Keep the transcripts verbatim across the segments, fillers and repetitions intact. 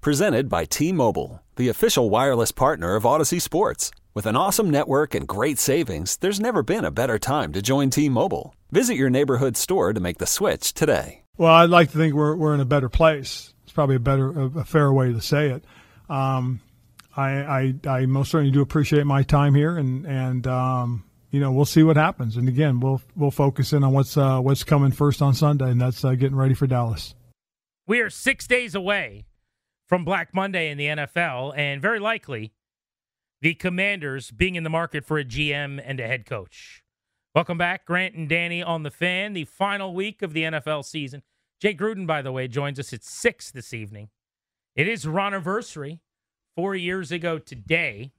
Presented by T-Mobile, the official wireless partner of Odyssey Sports. With an awesome network and great savings, there's never been a better time to join T-Mobile. Visit your neighborhood store to make the switch today. Well, I'd like to think we're we're in a better place. It's probably a better, a, a fair way to say it. Um, I, I I most certainly do appreciate my time here, and and um, you know, we'll see what happens. And again, we'll we'll focus in on what's uh, what's coming first on Sunday, and that's uh, getting ready for Dallas. We are six days away from Black Monday in the N F L, and very likely the Commanders being in the market for a G M and a head coach. Welcome back, Grant and Danny on the Fan, the final week of the N F L season. Jay Gruden, by the way, joins us at six this evening. It is Ronniversary. Four years ago today,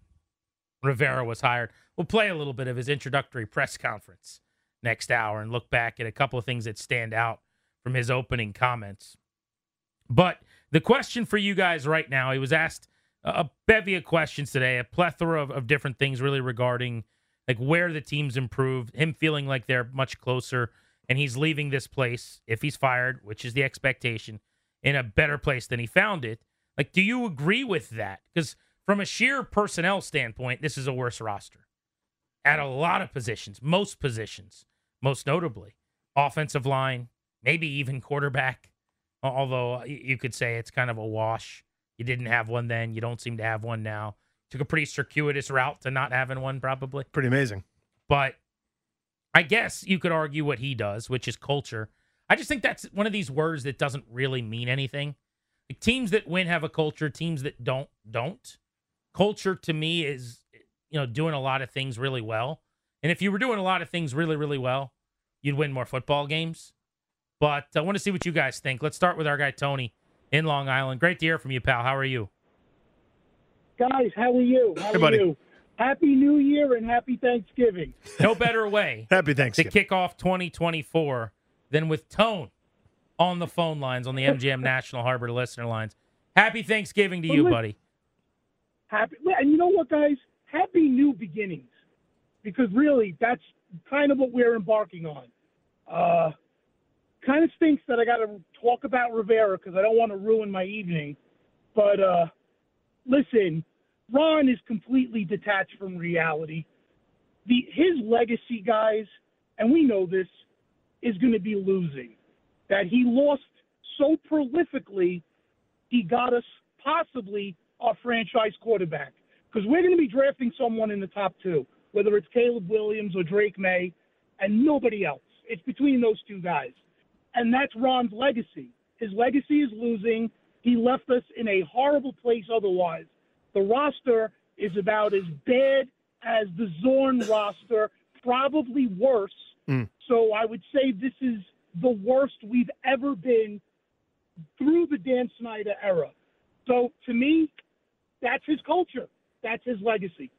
Rivera was hired. We'll play a little bit of his introductory press conference next hour and look back at a couple of things that stand out from his opening comments. But the question for you guys right now, he was asked a bevy of questions today, a plethora of, of different things really regarding like where the team's improved, him feeling like they're much closer, and he's leaving this place, if he's fired, which is the expectation, in a better place than he found it. Like, do you agree with that? Because from a sheer personnel standpoint, this is a worse roster at a lot of positions, most positions, most notably offensive line, maybe even quarterback. Although you could say it's kind of a wash. You didn't have one then. You don't seem to have one now. Took a pretty circuitous route to not having one, probably. Pretty amazing. But I guess you could argue what he does, which is culture. I just think that's one of these words that doesn't really mean anything. Like, teams that win have a culture. Teams that don't, don't. Culture, to me, is, you know, doing a lot of things really well. And if you were doing a lot of things really, really well, you'd win more football games. But I want to see what you guys think. Let's start with our guy, Tony, in Long Island. Great to hear from you, pal. How are you? Guys, how are you? How are you? Happy New Year and happy Thanksgiving. No better way happy Thanksgiving. To kick off twenty twenty-four than with Tone on the phone lines, on the M G M National Harbor listener lines. Happy Thanksgiving to well, you, listen, buddy. Happy, and you know what, guys? Happy new beginnings, because really that's kind of what we're embarking on. Uh, kind of stinks that I got to talk about Rivera because I don't want to ruin my evening, but uh, listen, Ron is completely detached from reality. The his legacy, guys, and we know this, is going to be losing. That he lost so prolifically, he got us possibly our franchise quarterback. Because we're going to be drafting someone in the top two, whether it's Caleb Williams or Drake May, and nobody else. It's between those two guys. And that's Ron's legacy. His legacy is losing. He left us in a horrible place otherwise. The roster is about as bad as the Zorn roster, probably worse. Mm. So I would say this is the worst we've ever been through the Dan Snyder era. So to me, that's his culture. That's his legacy.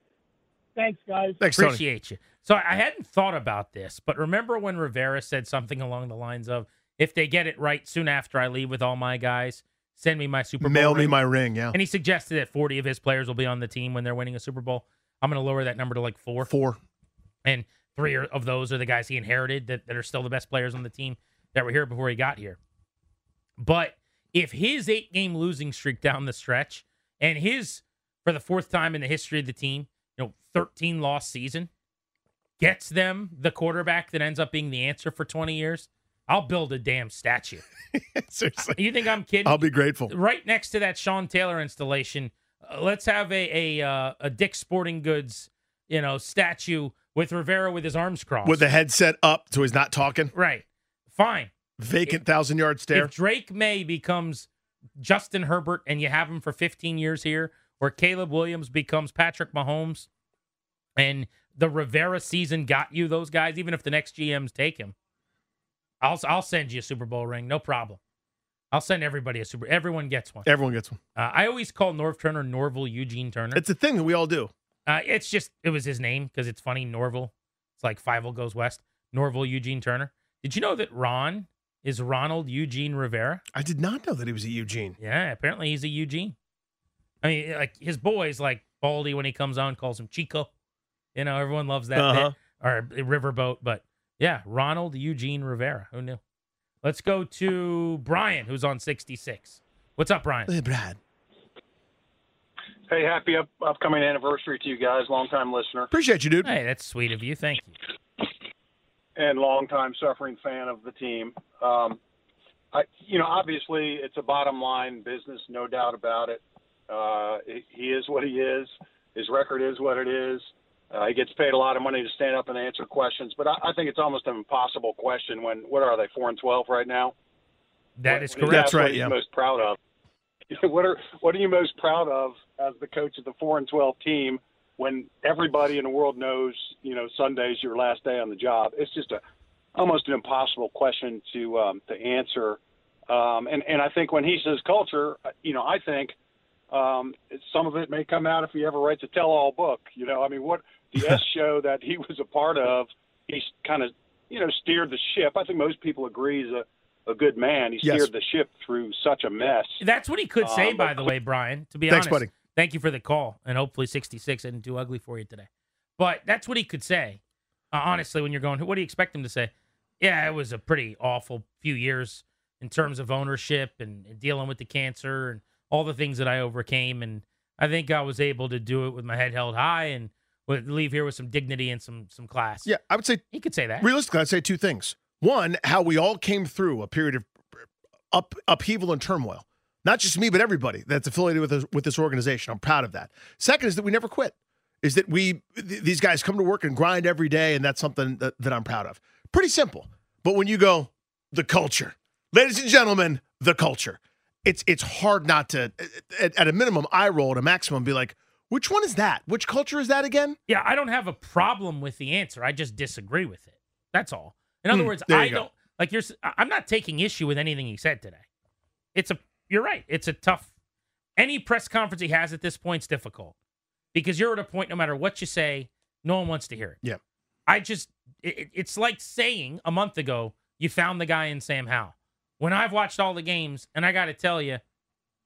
Thanks, guys. Thanks, Tony. Appreciate you. So I hadn't thought about this, but remember when Rivera said something along the lines of, if they get it right soon after I leave with all my guys, send me my Super Bowl Mail ring. me my ring, yeah. And he suggested that forty of his players will be on the team when they're winning a Super Bowl. I'm going to lower that number to like four. Four. And three of those are the guys he inherited that, that are still the best players on the team that were here before he got here. But if his eight-game losing streak down the stretch and his, for the fourth time in the history of the team, you know, thirteen-loss season, gets them the quarterback that ends up being the answer for twenty years, I'll build a damn statue. Seriously. You think I'm kidding? I'll be grateful. Right next to that Sean Taylor installation, uh, let's have a a, uh, a Dick Sporting Goods, you know, statue with Rivera with his arms crossed. With the headset up so he's not talking. Right. Fine. Vacant thousand-yard stare. If Drake May becomes Justin Herbert and you have him for fifteen years here, or Caleb Williams becomes Patrick Mahomes and the Rivera season got you those guys, even if the next G Ms take him, I'll I'll send you a Super Bowl ring, no problem. I'll send everybody a super. Everyone gets one. Everyone gets one. Uh, I always call Norv Turner Norval Eugene Turner. It's a thing that we all do. Uh, it's just, it was his name because it's funny. Norval. It's like Fievel goes west. Norval Eugene Turner. Did you know that Ron is Ronald Eugene Rivera? I did not know that he was a Eugene. Yeah, apparently he's a Eugene. I mean, like his boys, like Baldy when he comes on, calls him Chico. You know, everyone loves that uh-huh. bit. Or Riverboat. But yeah, Ronald Eugene Rivera. Who knew? Let's go to Brian, who's on sixty-six. What's up, Brian? Hey, Brad. Hey, happy up, upcoming anniversary to you guys. Long-time listener. Appreciate you, dude. Hey, that's sweet of you. Thank you. And long-time suffering fan of the team. Um, I, you know, obviously, it's a bottom-line business, no doubt about it. Uh, he is what he is. His record is what it is. Uh, he gets paid a lot of money to stand up and answer questions, but I, I think it's almost an impossible question. When what are they, four and twelve right now? That what, is correct. That's right. What are yeah. you most proud of? what are What are you most proud of as the coach of the four and twelve team? When everybody in the world knows, you know, Sunday's your last day on the job. It's just a almost an impossible question to um, to answer. Um, and and I think when he says culture, you know, I think. Um, some of it may come out if he ever writes a tell-all book. You know, I mean, what the S show that he was a part of, he kind of, you know, steered the ship. I think most people agree he's a, a good man. He yes. steered the ship through such a mess. That's what he could say, um, by the way, Brian, to be thanks, honest. Buddy. Thank you for the call, and hopefully sixty-six isn't too ugly for you today. But that's what he could say, uh, honestly, when you're going, what do you expect him to say? Yeah, it was a pretty awful few years in terms of ownership and, and dealing with the cancer and all the things that I overcame, and I think I was able to do it with my head held high and leave here with some dignity and some some class. Yeah, I would say he could say that. Realistically, I'd say two things. One, how we all came through a period of up, upheaval and turmoil. Not just me, but everybody that's affiliated with this, with this organization. I'm proud of that. Second is that we never quit. Is that we th- these guys come to work and grind every day, and that's something that, that I'm proud of. Pretty simple. But when you go, the culture. Ladies and gentlemen, the culture. It's it's hard not to, at, at a minimum, eye roll, at a maximum, be like, which one is that? Which culture is that again? Yeah, I don't have a problem with the answer. I just disagree with it. That's all. In other mm, words, I go. don't, like you're, I'm not taking issue with anything he said today. It's a, you're right. It's a tough, any press conference he has at this point is difficult because you're at a point, no matter what you say, no one wants to hear it. Yeah. I just, it, it's like saying a month ago, you found the guy in Sam Howell. When I've watched all the games, and I got to tell you,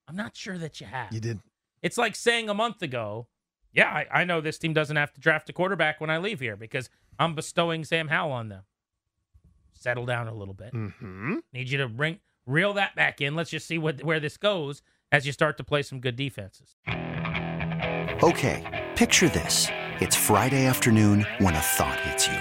I'm not sure that you have. You did. It's like saying a month ago, yeah, I, I know this team doesn't have to draft a quarterback when I leave here because I'm bestowing Sam Howell on them. Settle down a little bit. Mm-hmm. Need you to bring reel that back in. Let's just see what where this goes as you start to play some good defenses. Okay, picture this. It's Friday afternoon when a thought hits you.